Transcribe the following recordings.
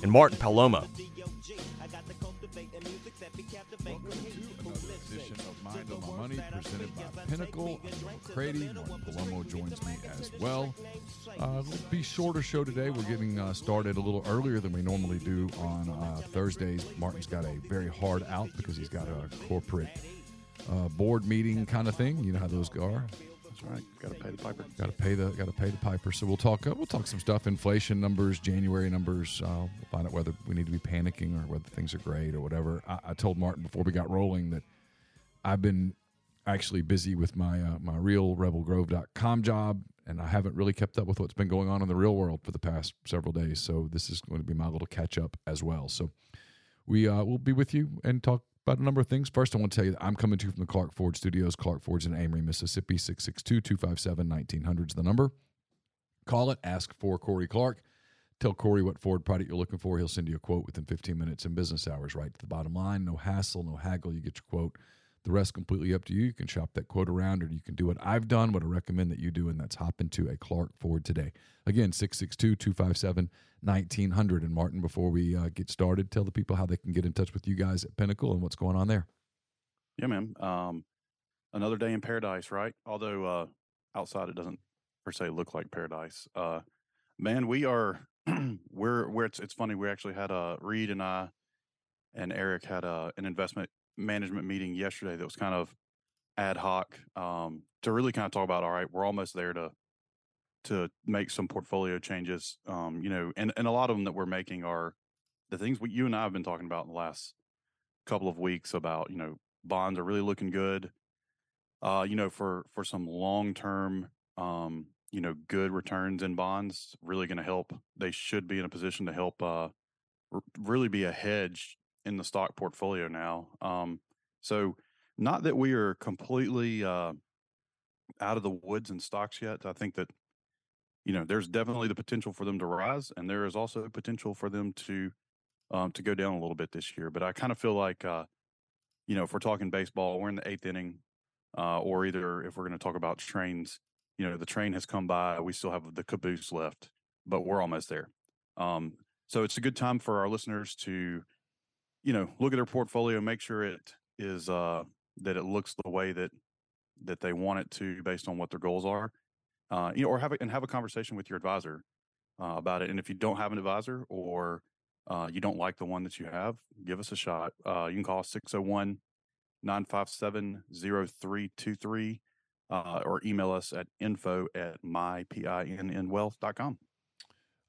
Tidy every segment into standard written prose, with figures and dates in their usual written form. and Martin Palomo. Welcome to another edition of Mind on My Money, presented by Pinnacle. I'm McCready. Martin Palomo joins me as well. It'll be a shorter show today. We're getting started a little earlier than we normally do on Thursdays. Martin's got a very hard out because he's got a corporate board meeting kind of thing. You know how those are. All right, got to pay the piper. Got to pay the piper. So we'll talk some stuff. Inflation numbers, January numbers. We'll find out whether we need to be panicking or whether things are great or whatever. I told Martin before we got rolling that I've been actually busy with my my real RebelGrove.com job, and I haven't really kept up with what's been going on in the real world for the past several days. So this is going to be my little catch up as well. So we will be with you and talk about a number of things. First, I want to tell you that I'm coming to you from the Clark Ford Studios. Clark Ford's in Amory, Mississippi. 662-257-1900 is the number. Call it. Ask for Corey Clark. Tell Corey what Ford product you're looking for. He'll send you a quote within 15 minutes in business hours, right to the bottom line. No hassle, no haggle. You get your quote. The rest completely up to you. You can shop that quote around, or you can do what I've done, what I recommend that you do, and that's hop into a Clark Ford today. Again, 662-257-1900. And Martin, before we get started, tell the people how they can get in touch with you guys at Pinnacle and what's going on there. Yeah, man. Another day in paradise, right? Although outside it doesn't per se look like paradise. Man, we are it's funny. We actually had Reed and I and Eric had an investment management meeting yesterday that was kind of ad hoc to really kind of talk about, all right, we're almost there to make some portfolio changes, and a lot of them that we're making are the things you and I have been talking about in the last couple of weeks about, bonds are really looking good, for some long-term, good returns in bonds, really going to help. They should be in a position to help really be a hedge in the stock portfolio now. So not that we are completely out of the woods in stocks yet. I think that, there's definitely the potential for them to rise, and there is also a potential for them to go down a little bit this year. But I kind of feel like, if we're talking baseball, we're in the eighth inning, or either if we're going to talk about trains, the train has come by, we still have the caboose left, but we're almost there. So it's a good time for our listeners to, look at their portfolio, make sure it is that it looks the way that they want it to, based on what their goals are, or have a conversation with your advisor about it. And if you don't have an advisor or you don't like the one that you have, give us a shot. You can call 601-957-0323 or email us at info@mypinwealth.com.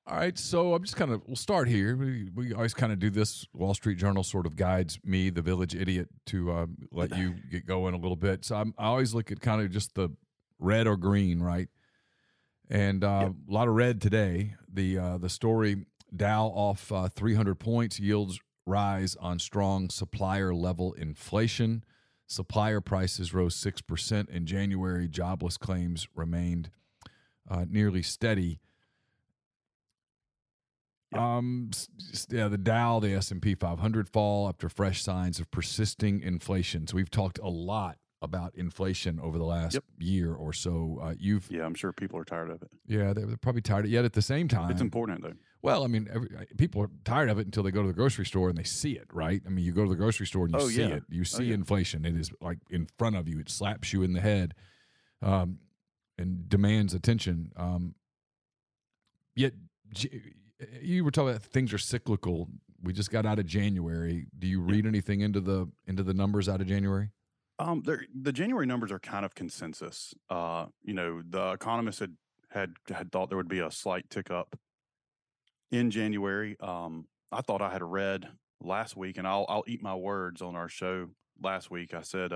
All right, so I'm just we'll start here. We always kind of do this. Wall Street Journal sort of guides me, the village idiot, to let you get going a little bit. So I always look at kind of just the red or green, right? And yep. A lot of red today. The story, Dow off 300 points, yields rise on strong supplier-level inflation. Supplier prices rose 6% in January. Jobless claims remained nearly steady. Yep. The Dow, the S&P 500 fall after fresh signs of persisting inflation. So we've talked a lot about inflation over the last year or so. I'm sure people are tired of it. Yeah, they're probably tired of it. Yet at the same time, it's important though. Well, I mean, people are tired of it until they go to the grocery store and they see it, right? I mean, you go to the grocery store and you see it. You see inflation. It is like in front of you. It slaps you in the head and demands attention. Yet you were talking about things are cyclical. We just got out of January. Do you read anything into the numbers out of January? The January numbers are kind of consensus. The economists had thought there would be a slight tick up in January. I thought I had read last week, and I'll eat my words on our show last week. I said,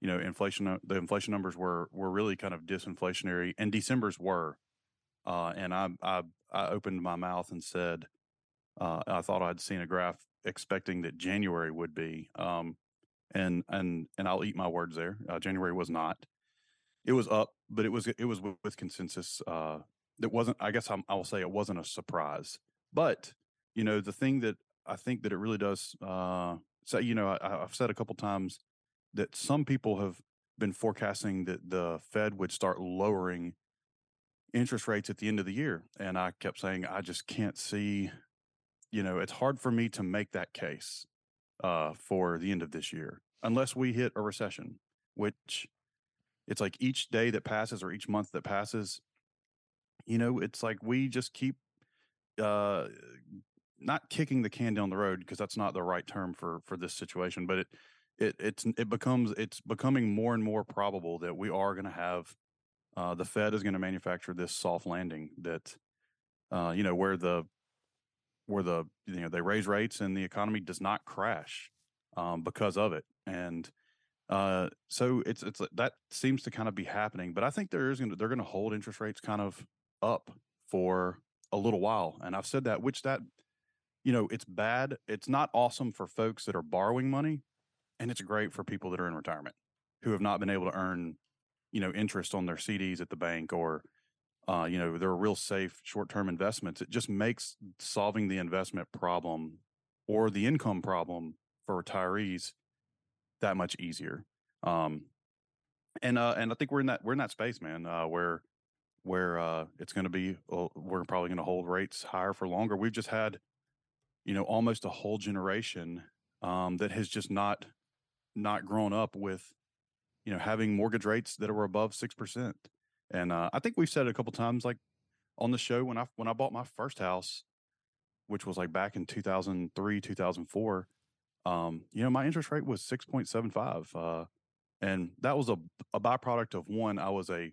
inflation. The inflation numbers were really kind of disinflationary, and December's were. And I opened my mouth and said, I thought I'd seen a graph expecting that January would be. And I'll eat my words there. January was not. It was up, but it was with consensus. It wasn't. I guess I will say it wasn't a surprise. But the thing that I think that it really does say. I've said a couple times that some people have been forecasting that the Fed would start lowering interest rates at the end of the year, and I kept saying I just can't see. It's hard for me to make that case. For the end of this year, unless we hit a recession, which it's like each day that passes or each month that passes, it's like we just keep not kicking the can down the road, because that's not the right term for this situation. But it's becoming more and more probable that we are going to have the Fed is going to manufacture this soft landing that where they raise rates and the economy does not crash because of it, and so it's that seems to kind of be happening. But I think they're going to hold interest rates kind of up for a little while, and I've said that, which it's bad. It's not awesome for folks that are borrowing money, and it's great for people that are in retirement who have not been able to earn interest on their CDs at the bank or. They're real safe short-term investments. It just makes solving the investment problem or the income problem for retirees that much easier. And I think we're in that space, man, where it's going to be. We're probably going to hold rates higher for longer. We've just had, almost a whole generation that has just not grown up with, having mortgage rates that were above 6%. And I think we've said it a couple times, like on the show, when I bought my first house, which was like back in 2003, 2004, my interest rate was 6.75, and that was a byproduct of one, I was a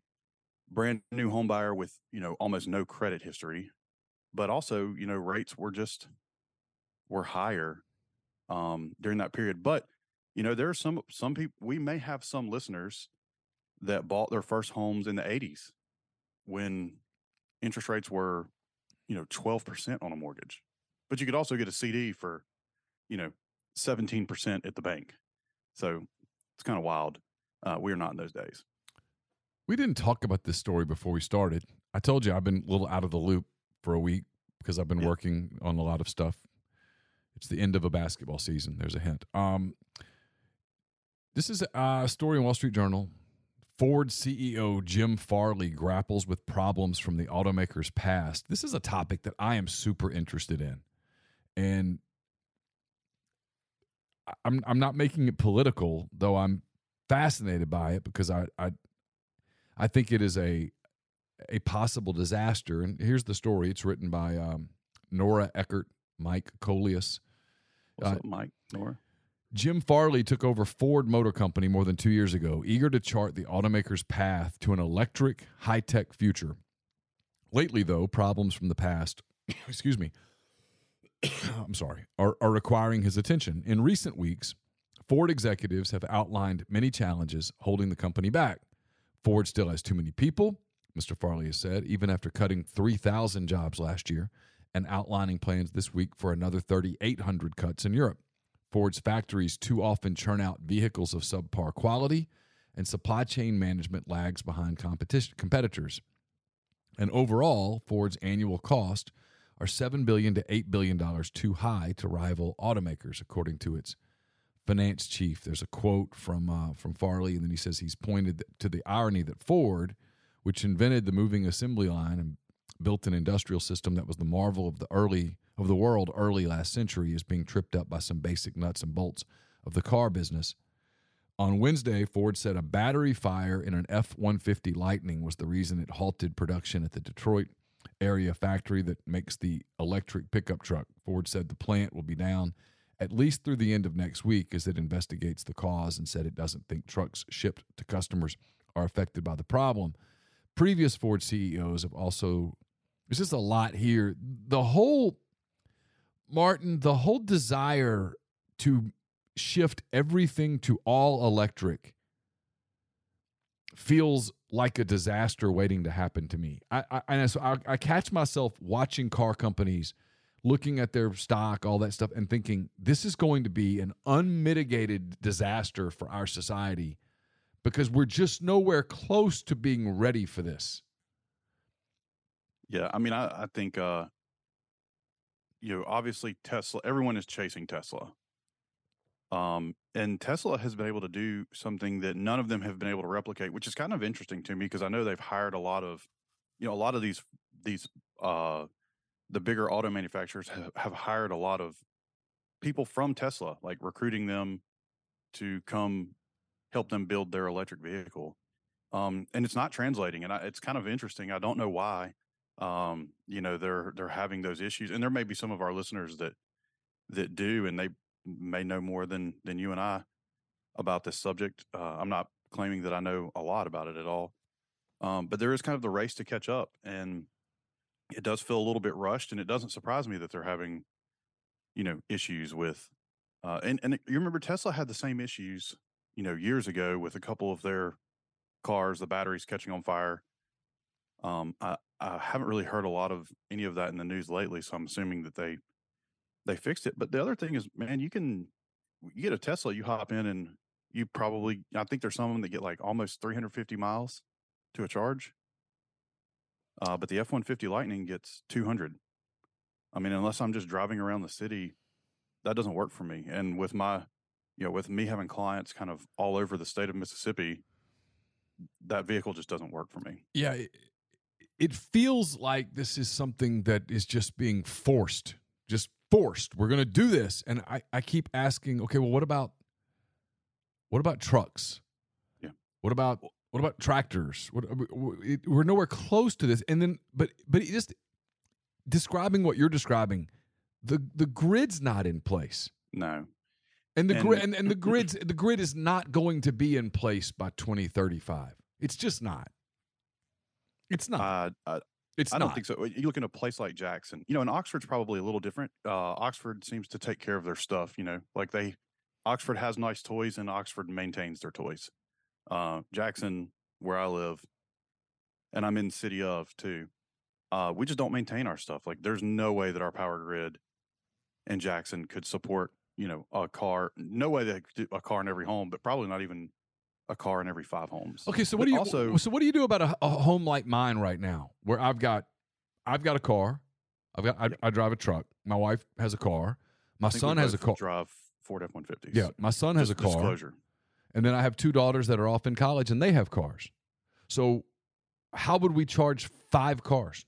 brand new home buyer with almost no credit history, but also rates were higher during that period. But there are some people, we may have some listeners that bought their first homes in the 80s when interest rates were, 12% on a mortgage. But you could also get a CD for, 17% at the bank. So it's kind of wild. We are not in those days. We didn't talk about this story before we started. I told you I've been a little out of the loop for a week because I've been working on a lot of stuff. It's the end of a basketball season. There's a hint. This is a story in Wall Street Journal. Ford CEO Jim Farley grapples with problems from the automaker's past. This is a topic that I am super interested in. And I'm not making it political, though I'm fascinated by it because I think it is a possible disaster. And here's the story. It's written by Nora Eckert, Mike Colias. What's up, Mike? Nora? Jim Farley took over Ford Motor Company more than 2 years ago, eager to chart the automaker's path to an electric, high-tech future. Lately, though, problems from the past, excuse me, I'm sorry, are requiring his attention. In recent weeks, Ford executives have outlined many challenges holding the company back. Ford still has too many people, Mr. Farley has said, even after cutting 3,000 jobs last year, and outlining plans this week for another 3,800 cuts in Europe. Ford's factories too often churn out vehicles of subpar quality, and supply chain management lags behind competitors. And overall, Ford's annual costs are $7 billion to $8 billion too high to rival automakers, according to its finance chief. There's a quote from Farley, and then he says he's pointed to the irony that Ford, which invented the moving assembly line and built an industrial system that was the marvel of the world early last century, is being tripped up by some basic nuts and bolts of the car business. On Wednesday, Ford said a battery fire in an F-150 Lightning was the reason it halted production at the Detroit area factory that makes the electric pickup truck. Ford said the plant will be down at least through the end of next week as it investigates the cause, and said it doesn't think trucks shipped to customers are affected by the problem. Previous Ford CEOs have also... There's just a lot here. The whole desire to shift everything to all electric feels like a disaster waiting to happen to me. I catch myself watching car companies, looking at their stock, all that stuff, and thinking this is going to be an unmitigated disaster for our society because we're just nowhere close to being ready for this. Yeah, I mean, I think, obviously Tesla, everyone is chasing Tesla. And Tesla has been able to do something that none of them have been able to replicate, which is kind of interesting to me because I know they've hired a lot of, the bigger auto manufacturers have hired a lot of people from Tesla, like recruiting them to come help them build their electric vehicle. And it's not translating, and it's kind of interesting. I don't know why, they're having those issues, and there may be some of our listeners that do, and they may know more than you and I about this subject. I'm not claiming that I know a lot about it at all, but there is kind of the race to catch up, and it does feel a little bit rushed, and it doesn't surprise me that they're having, issues with, and you remember Tesla had the same issues, years ago with a couple of their cars, the batteries catching on fire. I haven't really heard a lot of any of that in the news lately, so I'm assuming that they fixed it. But the other thing is, man, you get a Tesla, you hop in, and you probably, I think there's some of them that get like almost 350 miles to a charge. But the F-150 Lightning gets 200. I mean, unless I'm just driving around the city, that doesn't work for me. And with me having clients kind of all over the state of Mississippi, that vehicle just doesn't work for me. Yeah, it feels like this is something that is just being forced. We're going to do this. And I keep asking, okay, well, what about trucks? Yeah. What about tractors? We're nowhere close to this. And then, but just describing what you're describing, the grid's not in place. No. The grid is not going to be in place by 2035. It's just not. It's not. I don't think so. You look in a place like Jackson, and Oxford's probably a little different. Oxford seems to take care of their stuff, like Oxford has nice toys and Oxford maintains their toys. Jackson, where I live, and I'm in the city of too, we just don't maintain our stuff. Like there's no way that our power grid in Jackson could support, a car. No way that a car in every home, but probably not even a car in every 5 homes. Okay, so what do you do about a home like mine right now, where I've got a car, I drive a truck. My wife has a car. My son has a car. Drive Ford F-150s. Yeah, my son has a car. Disclosure. And then I have 2 daughters that are off in college, and they have cars. So how would we charge 5 cars?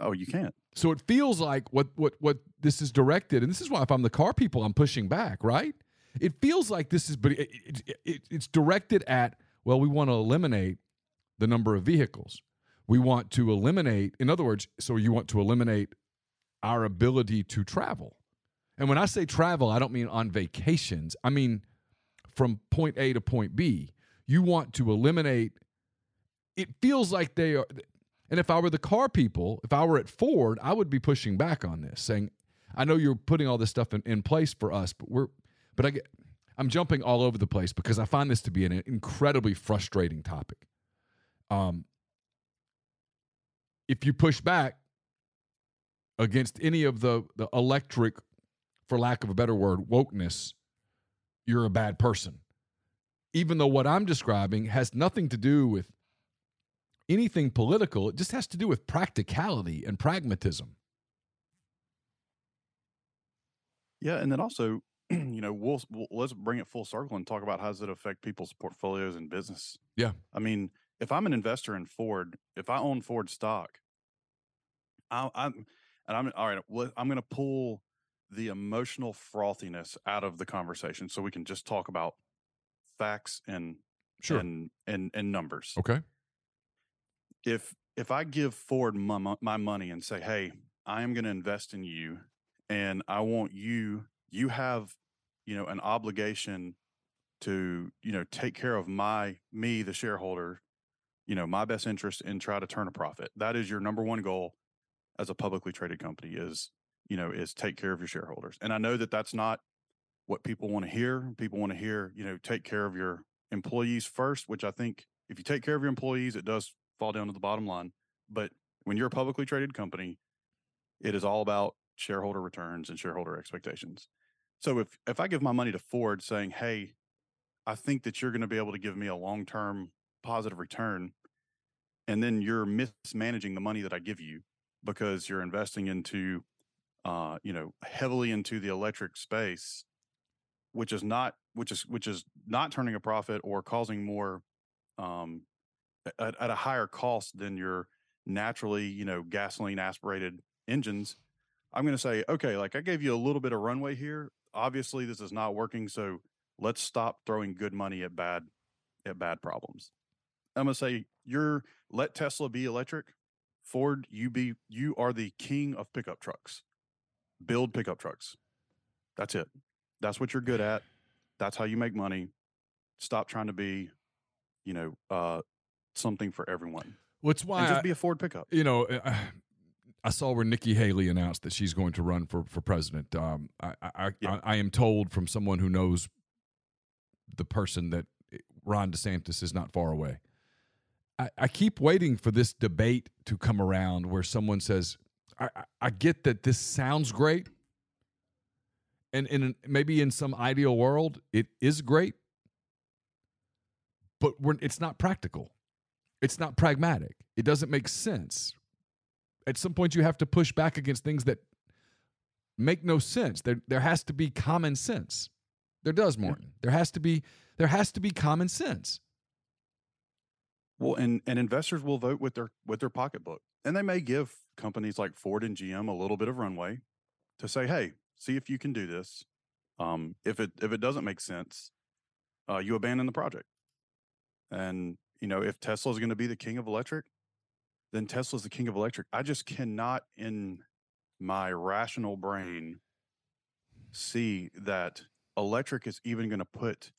Oh, you can't. So it feels like what this is directed, and this is why if I'm the car people, I'm pushing back, right? It feels like this is, but it's directed at, well, we want to eliminate the number of vehicles. We want to eliminate, in other words, so you want to eliminate our ability to travel. And when I say travel, I don't mean on vacations. I mean from point A to point B. You want to eliminate, it feels like they are, and if I were the car people, if I were at Ford, I would be pushing back on this, saying, I know you're putting all this stuff in place for us, but I'm jumping all over the place because I find this to be an incredibly frustrating topic. If you push back, against any of the electric, for lack of a better word, wokeness, you're a bad person. Even though what I'm describing has nothing to do with anything political, it just has to do with practicality and pragmatism. Yeah, and then also, you know, let's bring it full circle and talk about how does it affect people's portfolios and business. Yeah. I mean, if I'm an investor in Ford, if I own Ford stock, I'm going to pull the emotional frothiness out of the conversation so we can just talk about facts and sure and numbers. Okay. If I give Ford my money and say, hey, I am going to invest in you, and I want you have, you know, an obligation to, you know, take care of me, the shareholder, you know, my best interest, and try to turn a profit. That is your number one goal as a publicly traded company is take care of your shareholders. And I know that that's not what people want to hear. People want to hear, you know, take care of your employees first, which I think if you take care of your employees, it does fall down to the bottom line. But when you're a publicly traded company, it is all about shareholder returns and shareholder expectations. So if I give my money to Ford saying, hey, I think that you're going to be able to give me a long-term positive return, and then you're mismanaging the money that I give you because you're investing into, heavily into the electric space, which is not turning a profit or causing more, at a higher cost than your naturally, gasoline aspirated engines, I'm going to say, okay, like I gave you a little bit of runway here. Obviously this is not working. So let's stop throwing good money at bad problems. I'm going to say let Tesla be electric. Ford, you are the king of pickup trucks. Build pickup trucks. That's it. That's what you're good at. That's how you make money. Stop trying to be, something for everyone. What's why and just be a Ford pickup. I saw where Nikki Haley announced that she's going to run for president. I am told from someone who knows the person that Ron DeSantis is not far away. I keep waiting for this debate to come around where someone says, I get that this sounds great, and maybe in some ideal world it is great, but it's not practical. It's not pragmatic. It doesn't make sense. At some point, you have to push back against things that make no sense. There has to be common sense. There does, Morton. There has to be common sense. Well, and investors will vote with their pocketbook, and they may give companies like Ford and GM a little bit of runway to say, "Hey, see if you can do this. If it doesn't make sense, you abandon the project." And if Tesla is going to be the king of electric, then Tesla's the king of electric. I just cannot, in my rational brain, see that electric is even going to put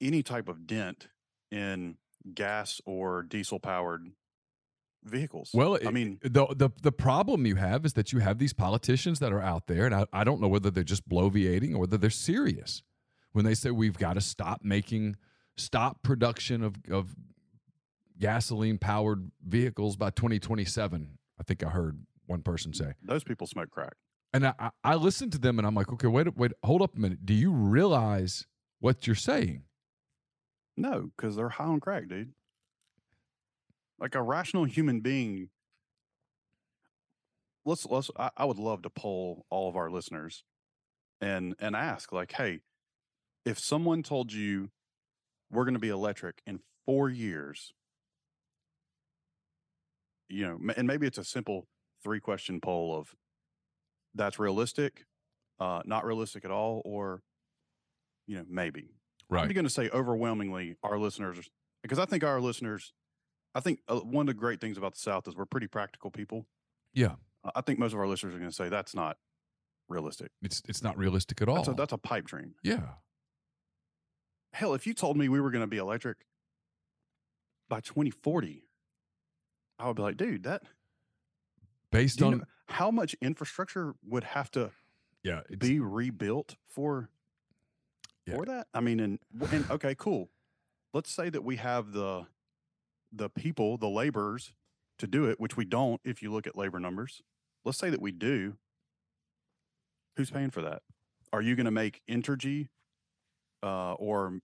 any type of dent in gas or diesel powered vehicles. Well, the problem you have is that you have these politicians that are out there, and I don't know whether they're just bloviating or whether they're serious when they say we've got to stop production of gasoline powered vehicles by 2027. I think I heard one person say those people smoke crack, and I listened to them and I'm like, okay, wait, hold up a minute. Do you realize what you're saying? No, because they're high on crack, dude. Like a rational human being, I would love to poll all of our listeners and ask, like, hey, if someone told you we're going to be electric in 4 years, and maybe it's a simple 3-question poll of that's realistic, not realistic at all, or, maybe. Right. I'm going to say overwhelmingly our listeners, because I think one of the great things about the South is we're pretty practical people. Yeah. I think most of our listeners are going to say that's not realistic. It's not realistic at all. That's a pipe dream. Yeah. Hell, if you told me we were going to be electric by 2040, I would be like, dude, that based on how much infrastructure would have to be rebuilt for that? I mean, and okay, cool. Let's say that we have the people, the laborers to do it, which we don't if you look at labor numbers. Let's say that we do. Who's paying for that? Are you going to make Entergy or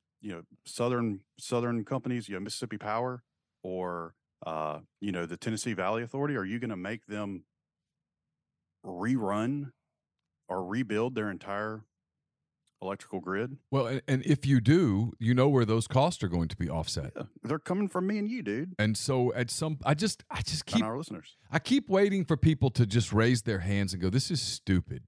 southern companies, Mississippi Power or the Tennessee Valley Authority? Are you going to make them rerun or rebuild their entire electrical grid? Well, and if you do, you know where those costs are going to be offset. Yeah, they're coming from me and you, dude. And so at some, I just keep, and our listeners, I keep waiting for people to just raise their hands and go, "This is stupid."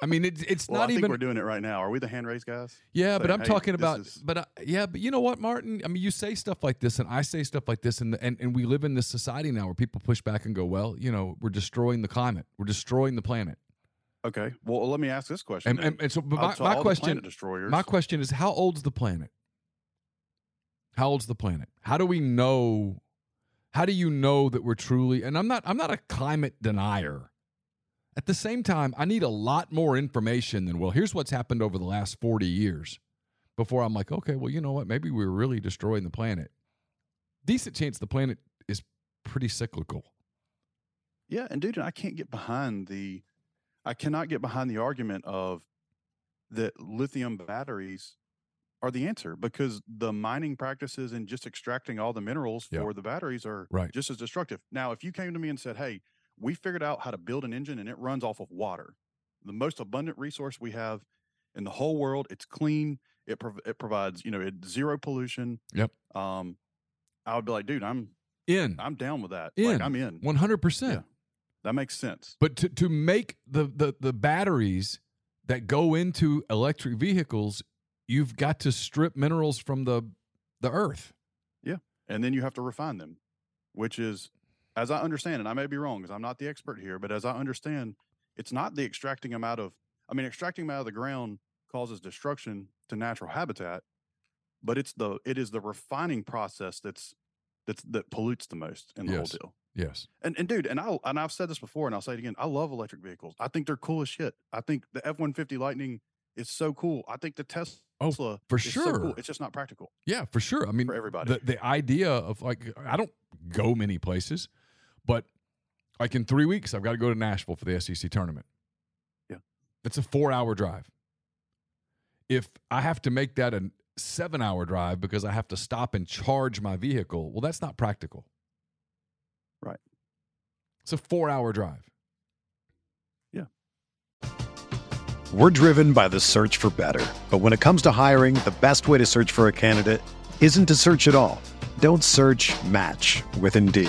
I mean, it's well, not I think even. We're doing it right now. Are we the hand raised guys? Yeah, saying, but I'm talking about. But you know what, Martin? I mean, you say stuff like this, and I say stuff like this, and we live in this society now where people push back and go, "Well, we're destroying the climate. We're destroying the planet." Okay. Well, let me ask this question. My question is, how old's the planet? How do we know? How do you know that we're truly? And I'm not a climate denier. At the same time, I need a lot more information than, well, here's what's happened over the last 40 years before I'm like, okay, well, you know what? Maybe we're really destroying the planet. Decent chance the planet is pretty cyclical. Yeah, and dude, I cannot get behind the argument of that lithium batteries are the answer, because the mining practices and just extracting all the minerals for the batteries are just as destructive. Now, if you came to me and said, hey, we figured out how to build an engine and it runs off of water, the most abundant resource we have in the whole world. It's clean. It provides, zero pollution. Yep. I would be like, dude, I'm down with that. I'm in 100%. Yeah, that makes sense. But to make the batteries that go into electric vehicles, you've got to strip minerals from the earth. Yeah. And then you have to refine them, which is, as I understand, and I may be wrong because I'm not the expert here, but as I understand, it's not the extracting them out of, extracting them out of the ground causes destruction to natural habitat, but it is the refining process that pollutes the most in the whole deal. Yes. And dude, and I've said this before and I'll say it again, I love electric vehicles. I think they're cool as shit. I think the F-150 Lightning is so cool. I think the Tesla so cool. It's just not practical. Yeah, for sure. I mean, for everybody. The idea of, like, I don't go many places, but like in 3 weeks, I've got to go to Nashville for the SEC tournament. Yeah. That's a 4-hour drive. If I have to make that a 7-hour drive because I have to stop and charge my vehicle, well, that's not practical. Right. It's a 4-hour drive. Yeah. We're driven by the search for better. But when it comes to hiring, the best way to search for a candidate isn't to search at all. Don't search, match with Indeed.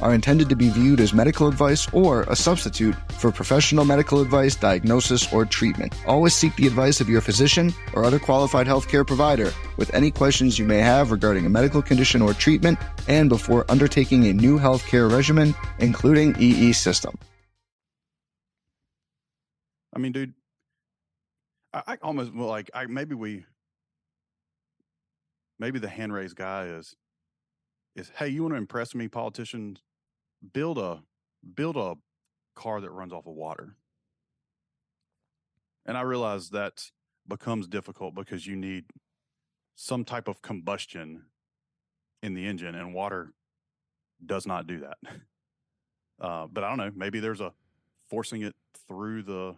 are intended to be viewed as medical advice or a substitute for professional medical advice, diagnosis, or treatment. Always seek the advice of your physician or other qualified healthcare provider with any questions you may have regarding a medical condition or treatment and before undertaking a new healthcare regimen, including EE system. I mean, dude, I almost like maybe the hand raised guy is, hey, you want to impress me, politicians? Build a car that runs off of water. And I realize that becomes difficult because you need some type of combustion in the engine, and water does not do that. But I don't know, maybe there's a forcing it through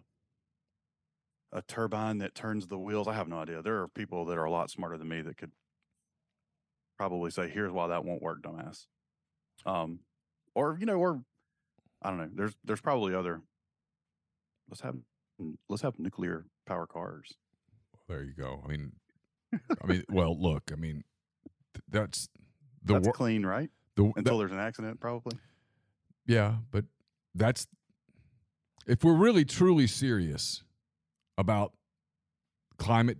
a turbine that turns the wheels. I have no idea. There are people that are a lot smarter than me that could probably say, here's why that won't work, dumbass. Or I don't know. There's probably other. Let's have nuclear power cars. There you go. I mean, well, look, that's clean, right? Until there's an accident, probably. Yeah, but that's if we're really truly serious about climate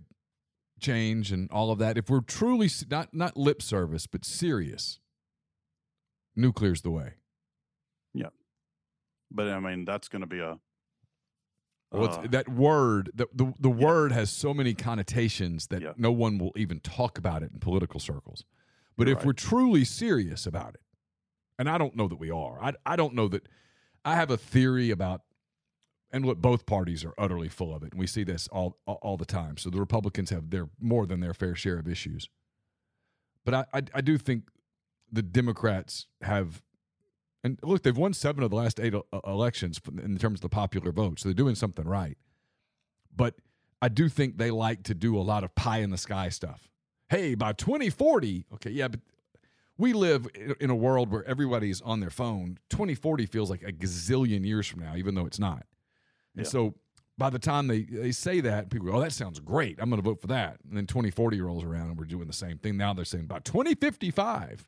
change and all of that, if we're truly not lip service but serious, nuclear's the way. Yeah, but I mean that's going to be a. Well, that word, the word has so many connotations that no one will even talk about it in political circles. But You're if right. we're truly serious about it, and I don't know that we are. I don't know that. I have a theory about. And look, both parties are utterly full of it, and we see this all the time. So the Republicans have their more than their fair share of issues. But I do think the Democrats have, and look, they've won 7 of the last 8 elections in terms of the popular vote, so they're doing something right. But I do think they like to do a lot of pie-in-the-sky stuff. Hey, by 2040, okay, yeah, but we live in a world where everybody's on their phone. 2040 feels like a gazillion years from now, even though it's not. And so by the time they say that, people go, oh, that sounds great. I'm going to vote for that. And then 2040 rolls around and we're doing the same thing. Now they're saying by 2055,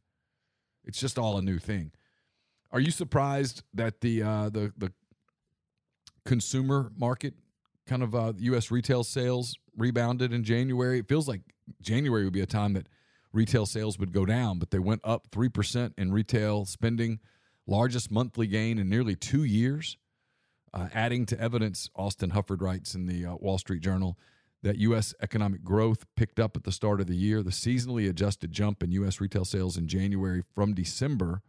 it's just all a new thing. Are you surprised that the consumer market kind of U.S. retail sales rebounded in January? It feels like January would be a time that retail sales would go down, but they went up 3% in retail spending, largest monthly gain in nearly 2 years. Adding to evidence, Austin Hufford writes in the Wall Street Journal that U.S. economic growth picked up at the start of the year. The seasonally adjusted jump in U.S. retail sales in January from December,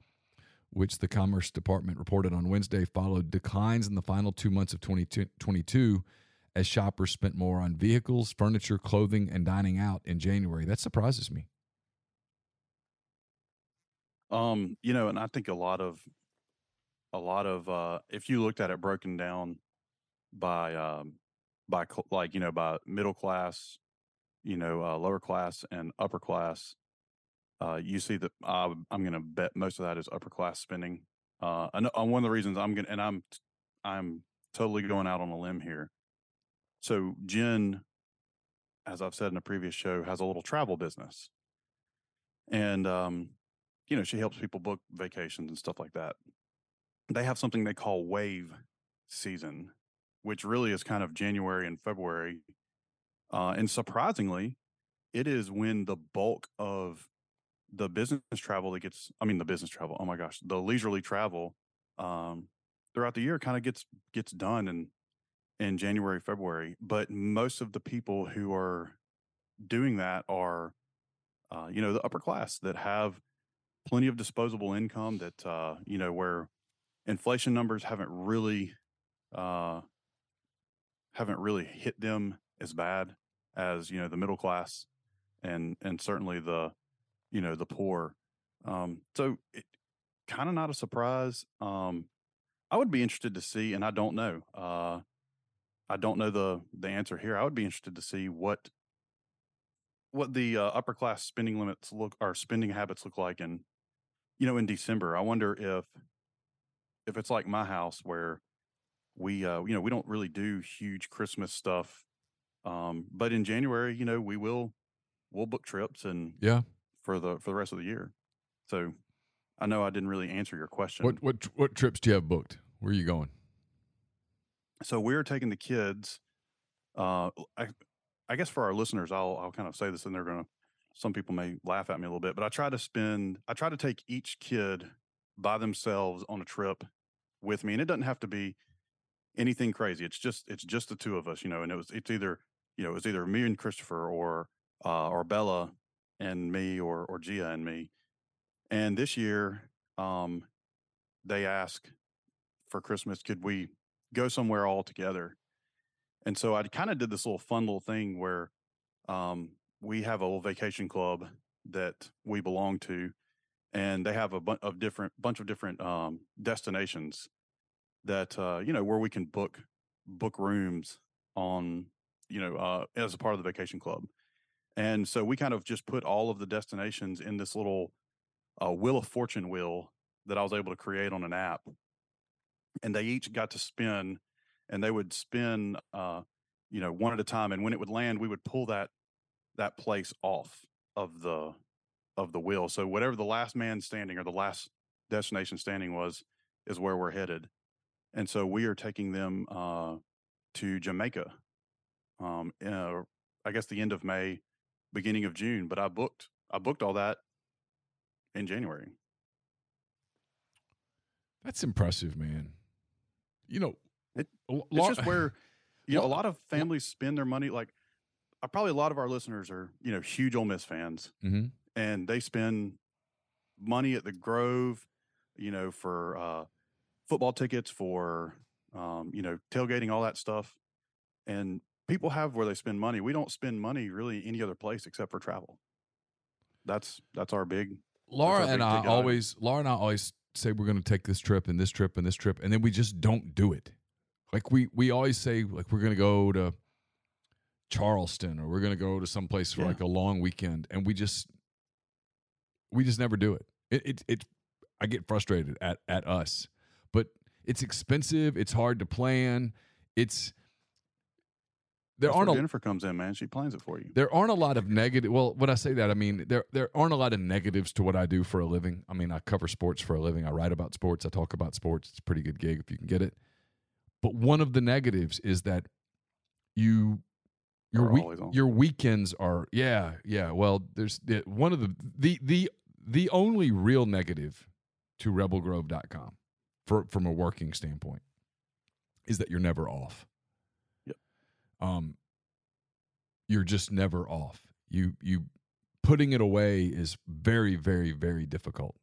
which the Commerce Department reported on Wednesday, followed declines in the final 2 months of 2022 as shoppers spent more on vehicles, furniture, clothing, and dining out in January. That surprises me. And I think a lot of if you looked at it broken down by middle class, lower class and upper class, you see that I'm going to bet most of that is upper class spending. And one of the reasons I'm totally going out on a limb here. So Jen, as I've said in a previous show, has a little travel business, and she helps people book vacations and stuff like that. They have something they call wave season, which really is kind of January and February. And surprisingly, it is when the bulk of the business travel the leisurely travel throughout the year kind of gets done in January, February. But most of the people who are doing that are, the upper class that have plenty of disposable income that, where inflation numbers haven't really hit them as bad as the middle class and certainly the the poor. So it kind of not a surprise. I would be interested to see, and I don't know the answer here. I would be interested to see what the upper class spending limits spending habits look like, and in December. I wonder if it's like my house where we, we don't really do huge Christmas stuff. But in January, we'll book trips and for the rest of the year. So I know I didn't really answer your question. What trips do you have booked? Where are you going? So we're taking the kids. I guess for our listeners, I'll kind of say this, and they're going to. Some people may laugh at me a little bit, but I try to take each kid by themselves on a trip with me, and it doesn't have to be anything crazy. It's just the two of us, you know. And it's either me and Christopher, or Bella and me, or Gia and me. And this year, they asked for Christmas, could we go somewhere all together? And so I kind of did this little fun little thing where we have a little vacation club that we belong to, and they have a bunch of different destinations that where we can book rooms on as a part of the vacation club. And so we kind of just put all of the destinations in this little Wheel of Fortune wheel that I was able to create on an app, and they each got to spin, and they would spin one at a time, and when it would land, we would pull that place off of the wheel. So whatever the last man standing or the last destination standing is where we're headed. And so we are taking them to Jamaica, I guess the end of May, beginning of June. But I booked all that in January. That's impressive, man. It's just where a lot of families spend their money. Like, probably a lot of our listeners are huge Ole Miss fans, mm-hmm. and they spend money at the Grove, for football tickets, for tailgating, all that stuff. And people have where they spend money. We don't spend money really any other place except for travel. That's our big. Laura and I always say we're going to take this trip and this trip and this trip, and then we just don't do it. Like we always say, like, we're going to go to Charleston, or we're going to go to someplace for like a long weekend, and we just never do it. I get frustrated at us, but it's expensive. It's hard to plan. Jennifer comes in, man. She plans it for you. There aren't a lot of negative. Well, when I say that, I mean there aren't a lot of negatives to what I do for a living. I mean, I cover sports for a living. I write about sports. I talk about sports. It's a pretty good gig if you can get it. But one of the negatives is that your weekends are Well, there's one of the only real negative to RebelGrove.com from a working standpoint is that you're never off. You're just never off. You putting it away is very, very, very difficult.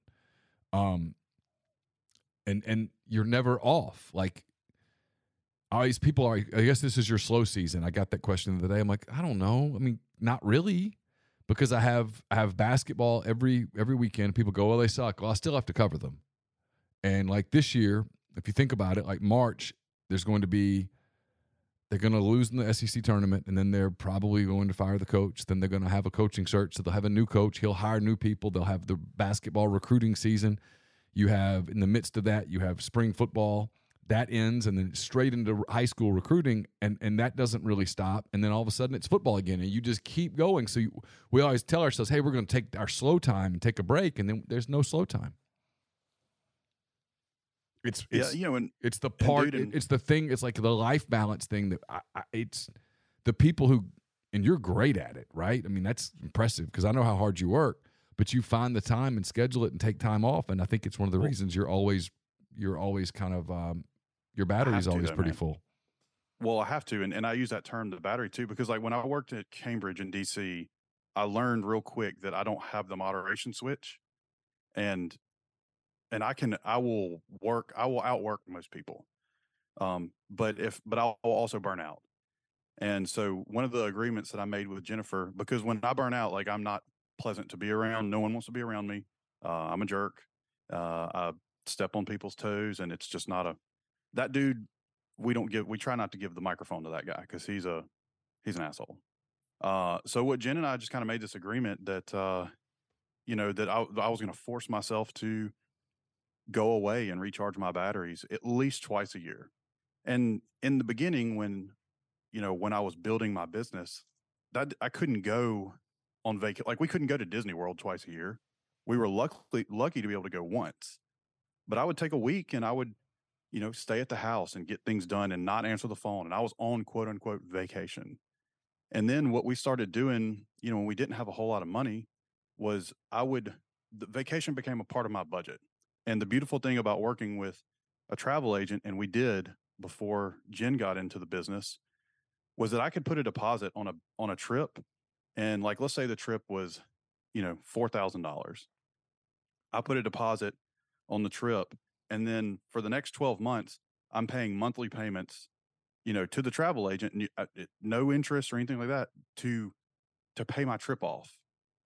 And you're never off. Like, people are, I guess this is your slow season. I got that question the other day. I'm like, I don't know. I mean, not really, because I have basketball every weekend. People go, well, they suck. Well, I still have to cover them. And like this year, if you think about it, like March, they're going to lose in the SEC tournament, and then they're probably going to fire the coach. Then they're going to have a coaching search, so they'll have a new coach. He'll hire new people. They'll have the basketball recruiting season. You have, in the midst of that, you have spring football. That ends, and then straight into high school recruiting, and that doesn't really stop. And then all of a sudden, it's football again, and you just keep going. So we always tell ourselves, hey, we're going to take our slow time and take a break, and then there's no slow time. It's the part. It's the thing. It's like the life balance thing that it's the people who, and you're great at it, right? I mean, that's impressive, because I know how hard you work, but you find the time and schedule it and take time off. And I think it's one of the reasons you're always kind of your battery's always pretty full. Well, I have to, and I use that term, the battery, too, because like when I worked at Cambridge in D.C., I learned real quick that I don't have the moderation switch, and I will outwork most people. But I'll also burn out. And so one of the agreements that I made with Jennifer, because when I burn out, like, I'm not pleasant to be around. No one wants to be around me. I'm a jerk. I step on people's toes, and it's just not that dude. We try not to give the microphone to that guy, 'cause he's an asshole. So what Jen and I just kind of made this agreement that, that I was going to force myself to go away and recharge my batteries at least twice a year. And in the beginning, when I was building my business, that I couldn't go on vacation. Like, we couldn't go to Disney World twice a year. we were lucky to be able to go once. But I would take a week and I would, you know, stay at the house and get things done and not answer the phone. And I was on quote unquote vacation. And then what we started doing, you know, when we didn't have a whole lot of money, was the vacation became a part of my budget. And the beautiful thing about working with a travel agent, and we did before Jen got into the business, was that I could put a deposit on a trip. And like, let's say the trip was, you know, $4,000. I put a deposit on the trip. And then for the next 12 months, I'm paying monthly payments, you know, to the travel agent, no interest or anything like that, to pay my trip off.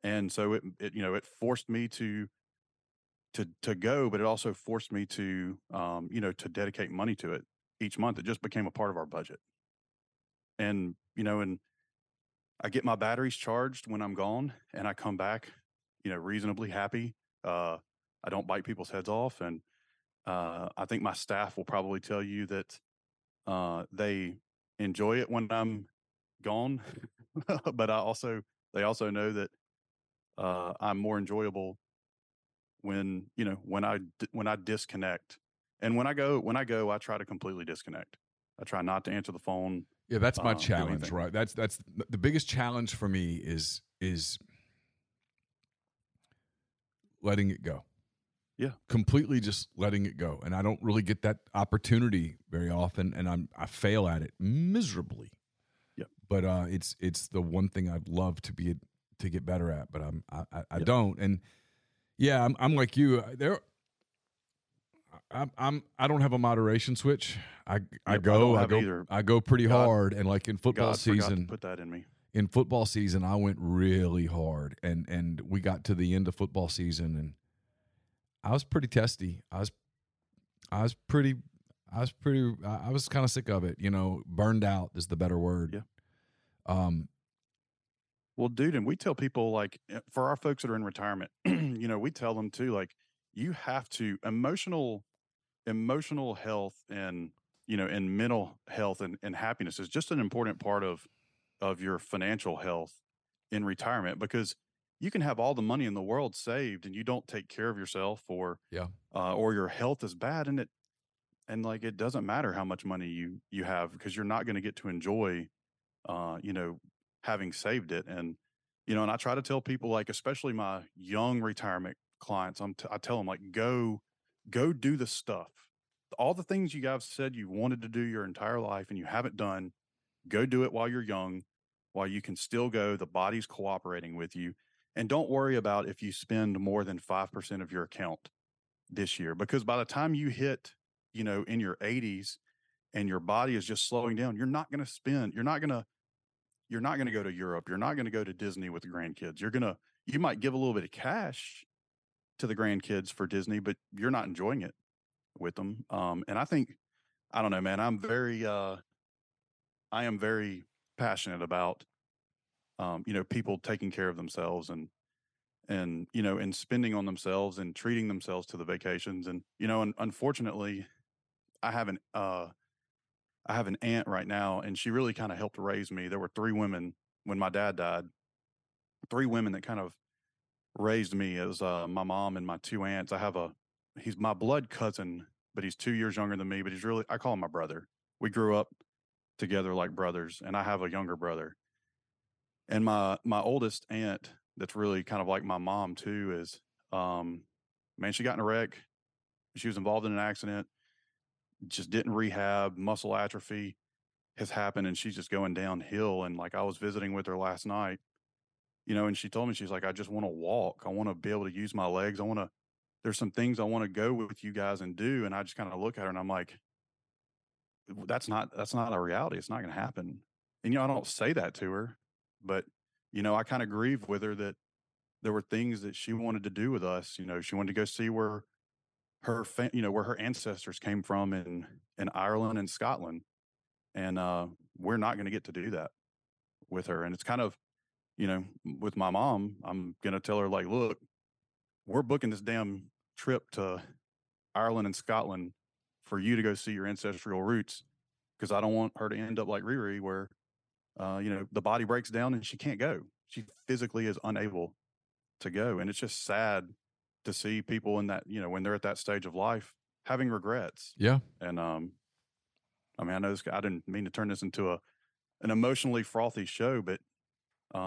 And so it you know, it forced me to go, but it also forced me to, you know, to dedicate money to it each month. It just became a part of our budget. And, you know, and I get my batteries charged when I'm gone, and I come back, you know, reasonably happy. I don't bite people's heads off. And I think my staff will probably tell you that they enjoy it when I'm gone, but they also know that I'm more enjoyable when, you know, when I disconnect. And when I go, I try to completely disconnect. I try not to answer the phone. Yeah, that's my challenge, right? That's the biggest challenge for me is letting it go. Yeah, completely just letting it go. And I don't really get that opportunity very often, and I fail at it miserably. Yeah, but it's the one thing I'd love to get better at, but I don't. And yeah, I'm like you. I don't have a moderation switch. I go pretty hard, and like in football season, put that in me. In football season, I went really hard, and we got to the end of football season, and I was pretty testy. I was kind of sick of it, you know. Burned out is the better word. Yeah. Well, dude, and we tell people, like, for our folks that are in retirement, you know, we tell them too, like, you have to emotional health and, you know, and mental health and happiness is just an important part of your financial health in retirement, because you can have all the money in the world saved and you don't take care of yourself, or your health is bad, and like, it doesn't matter how much money you have, because you're not going to get to enjoy, you know, having saved it. And, you know, and I try to tell people, like, especially my young retirement clients, I tell them, like, go do the stuff, all the things you guys said you wanted to do your entire life and you haven't done. Go do it while you're young, while you can still go. The body's cooperating with you. And don't worry about if you spend more than 5% of your account this year, because by the time you hit, you know, in your 80s and your body is just slowing down, you're not going to spend, you're not going to go to Europe. You're not going to go to Disney with the grandkids. You might give a little bit of cash to the grandkids for Disney, but you're not enjoying it with them. And I think, I don't know, man, I am very passionate about, you know, people taking care of themselves and, you know, and spending on themselves and treating themselves to the vacations. And, you know, and unfortunately I have an aunt right now, and she really kind of helped raise me. There were three women when my dad died, three women that kind of raised me, as my mom and my two aunts. He's my blood cousin, but he's 2 years younger than me, but he's really, I call him my brother. We grew up together like brothers, and I have a younger brother. And my oldest aunt, that's really kind of like my mom too, is, man, she got in a wreck. She was involved in an accident, just didn't rehab, muscle atrophy has happened, and she's just going downhill. And like, I was visiting with her last night, you know, and she told me, she's like, I just want to walk. I want to be able to use my legs. There's some things I want to go with you guys and do. And I just kind of look at her and I'm like, that's not a reality. It's not going to happen. And, you know, I don't say that to her, but, you know, I kind of grieve with her that there were things that she wanted to do with us. You know, she wanted to go see where her ancestors came from in Ireland and Scotland. And we're not going to get to do that with her. And it's kind of, you know, with my mom, I'm going to tell her, like, look, we're booking this damn trip to Ireland and Scotland for you to go see your ancestral roots, because I don't want her to end up like Riri, where, you know, the body breaks down and she can't go. She physically is unable to go. And it's just sad to see people in that, you know, when they're at that stage of life having regrets. Yeah. And I mean, I know this, I didn't mean to turn this into an emotionally frothy show, but you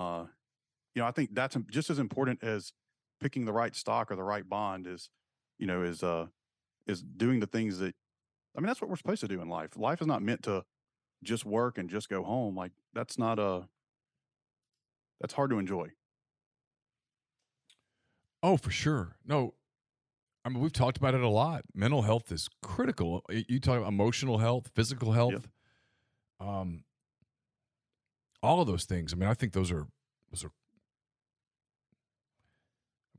know, I think that's just as important as picking the right stock or the right bond is, you know, is doing the things that, I mean, that's what we're supposed to do in life. Life is not meant to just work and just go home. Like that's not that's hard to enjoy. Oh, for sure. No, I mean, we've talked about it a lot. Mental health is critical. You talk about emotional health, physical health, yep. All of those things. I mean, I think those are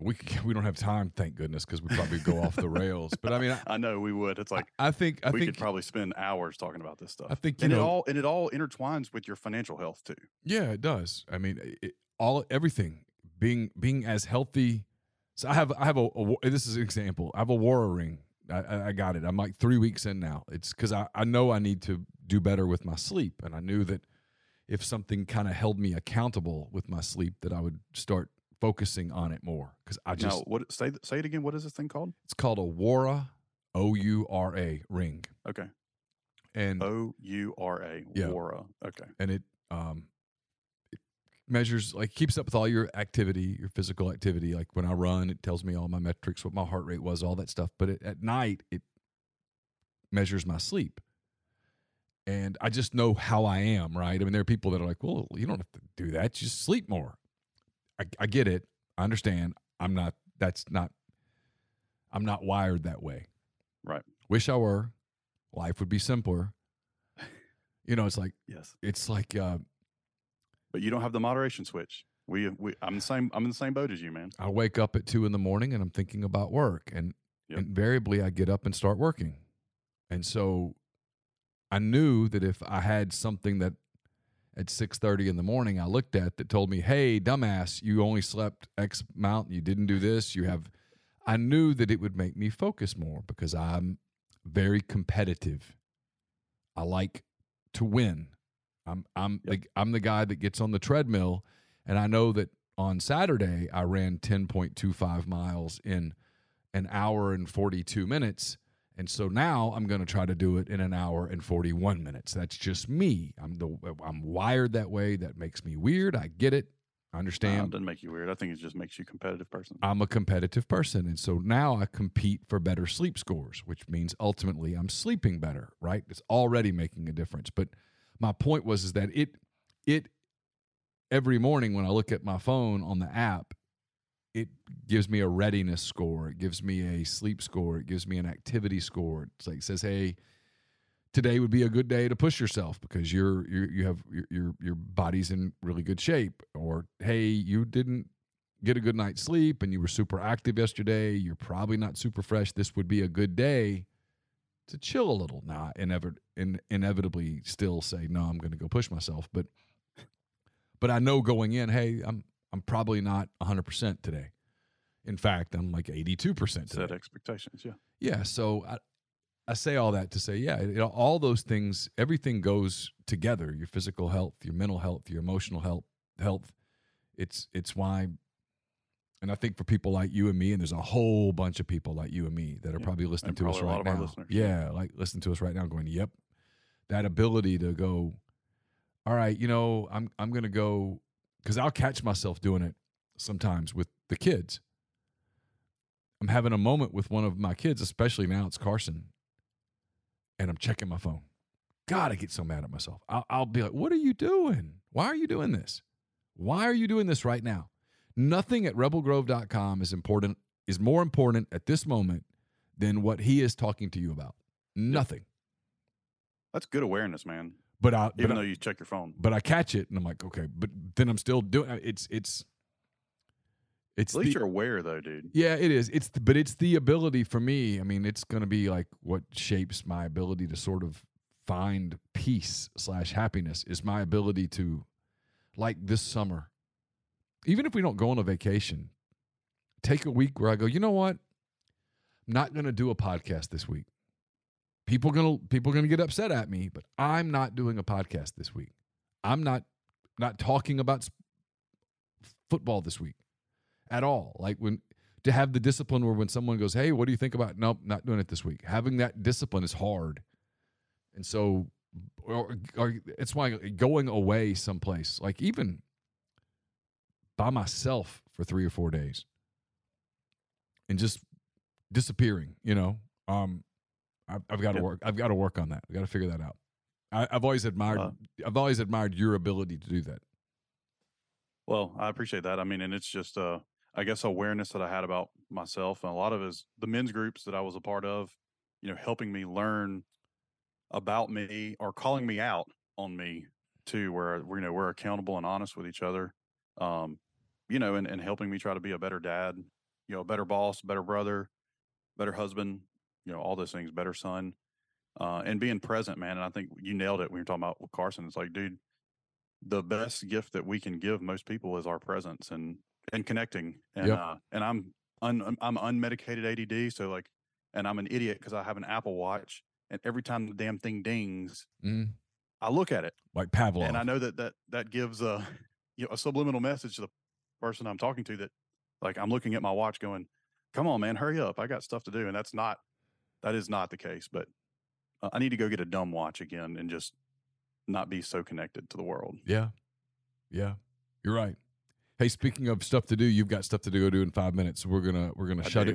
we don't have time, thank goodness, because we probably go off the rails. But I mean, I know we would. It's like I think could probably spend hours talking about this stuff. I think it all intertwines with your financial health too. Yeah, it does. I mean, everything being as healthy. So I have a this is an example. I have a Oura ring. I got it. I'm like 3 weeks in now. It's because I know I need to do better with my sleep, and I knew that if something kind of held me accountable with my sleep, that I would start focusing on it more. Because I just say it again. What is this thing called? It's called a Oura, O-U-R-A ring. Okay. And O-U-R-A. Yeah. Oura. Okay. And it measures, like, keeps up with all your activity, your physical activity. Like when I run, it tells me all my metrics, what my heart rate was, all that stuff. But at night, it measures my sleep. And I just know how I am, right? I mean, there are people that are like, well, you don't have to do that. Just sleep more. I get it. I understand. I'm not wired that way. Right. Wish I were. Life would be simpler. You know, it's like, yes. It's like, but you don't have the moderation switch. I'm in the same boat as you, man. I wake up at 2 a.m. and I'm thinking about work, and yep. Invariably I get up and start working. And so I knew that if I had something that at 6:30 in the morning I looked at that told me, hey, dumbass, you only slept X amount, you didn't do this, I knew that it would make me focus more because I'm very competitive. I like to win. I'm the guy that gets on the treadmill, and I know that on Saturday I ran 10.25 miles in an hour and 42 minutes. And so now I'm going to try to do it in an hour and 41 minutes. That's just me. I'm wired that way. That makes me weird. I get it. I understand. No, it doesn't make you weird. I think it just makes you a competitive person. I'm a competitive person. And so now I compete for better sleep scores, which means ultimately I'm sleeping better, right? It's already making a difference. But my point was that it every morning when I look at my phone on the app, it gives me a readiness score. It gives me a sleep score. It gives me an activity score. It's like, it says, hey, today would be a good day to push yourself because your body's in really good shape. Or, hey, you didn't get a good night's sleep and you were super active yesterday. You're probably not super fresh. This would be a good day to chill a little. Now, inevitably still say, no, I'm going to go push myself. But I know going in, hey, I'm probably not 100% today. In fact, I'm like 82% today. Set expectations, yeah. Yeah, so I say all that to say, yeah, all those things, everything goes together, your physical health, your mental health, your emotional health. It's why, and I think for people like you and me, and there's a whole bunch of people like you and me that are probably listening to us right now. Yeah, like listening to us right now going, yep. That ability to go, all right, you know, I'm going to go, because I'll catch myself doing it sometimes with the kids. I'm having a moment with one of my kids, especially now it's Carson, and I'm checking my phone. God, I get so mad at myself. I'll be like, what are you doing? Why are you doing this? Why are you doing this right now? Nothing at RebelGrove.com is more important at this moment than what he is talking to you about. Nothing. That's good awareness, man. Even though you check your phone, but I catch it and I'm like, okay, but then I'm still doing it. It's at least you're aware though, dude. Yeah, it is. But it's the ability for me. I mean, it's going to be like what shapes my ability to sort of find peace/happiness is my ability to, like this summer, even if we don't go on a vacation, take a week where I go, you know what? I'm not going to do a podcast this week. People gonna get upset at me, but I'm not doing a podcast this week. I'm not talking about football this week at all. Like when to have the discipline where when someone goes, hey, what do you think about? Nope, not doing it this week. Having that discipline is hard. And so it's why going away someplace, like even by myself for 3 or 4 days and just disappearing, you know, I've got to work. I've got to work on that. I've got to figure that out. I've always admired your ability to do that. Well, I appreciate that. I mean, and it's just, I guess, awareness that I had about myself. And a lot of it is the men's groups that I was a part of, you know, helping me learn about me or calling me out on me too, where, you know, we're accountable and honest with each other, you know, and helping me try to be a better dad, you know, a better boss, better brother, better husband, you know, all those things, better son, and being present, man. And I think you nailed it when you're talking about with Carson. It's like, dude, the best gift that we can give most people is our presence and connecting. And yep. And I'm unmedicated ADD, so like, and I'm an idiot because I have an Apple Watch, and every time the damn thing dings, I look at it like Pavlov, and I know that gives a, you know, a subliminal message to the person I'm talking to that, like, I'm looking at my watch going, come on, man, hurry up, I got stuff to do. And that is not the case, but I need to go get a dumb watch again and just not be so connected to the world. Yeah, you're right. Hey, speaking of stuff to do, you've got stuff to go do in 5 minutes. We're gonna shut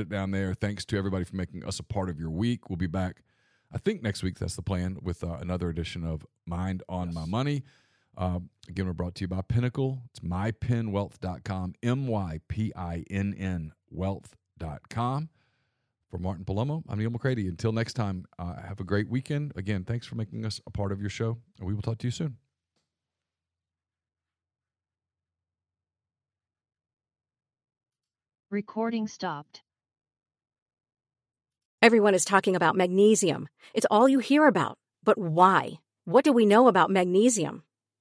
it down there. Thanks to everybody for making us a part of your week. We'll be back, I think, next week. That's the plan, with another edition of Mind on My Money. Again, we're brought to you by Pinnacle. It's MyPinWealth.com, MyPINN Wealth.com. For Martin Palomo, I'm Neil McCready. Until next time, have a great weekend. Again, thanks for making us a part of your show, and we will talk to you soon. Recording stopped. Everyone is talking about magnesium. It's all you hear about. But why? What do we know about magnesium?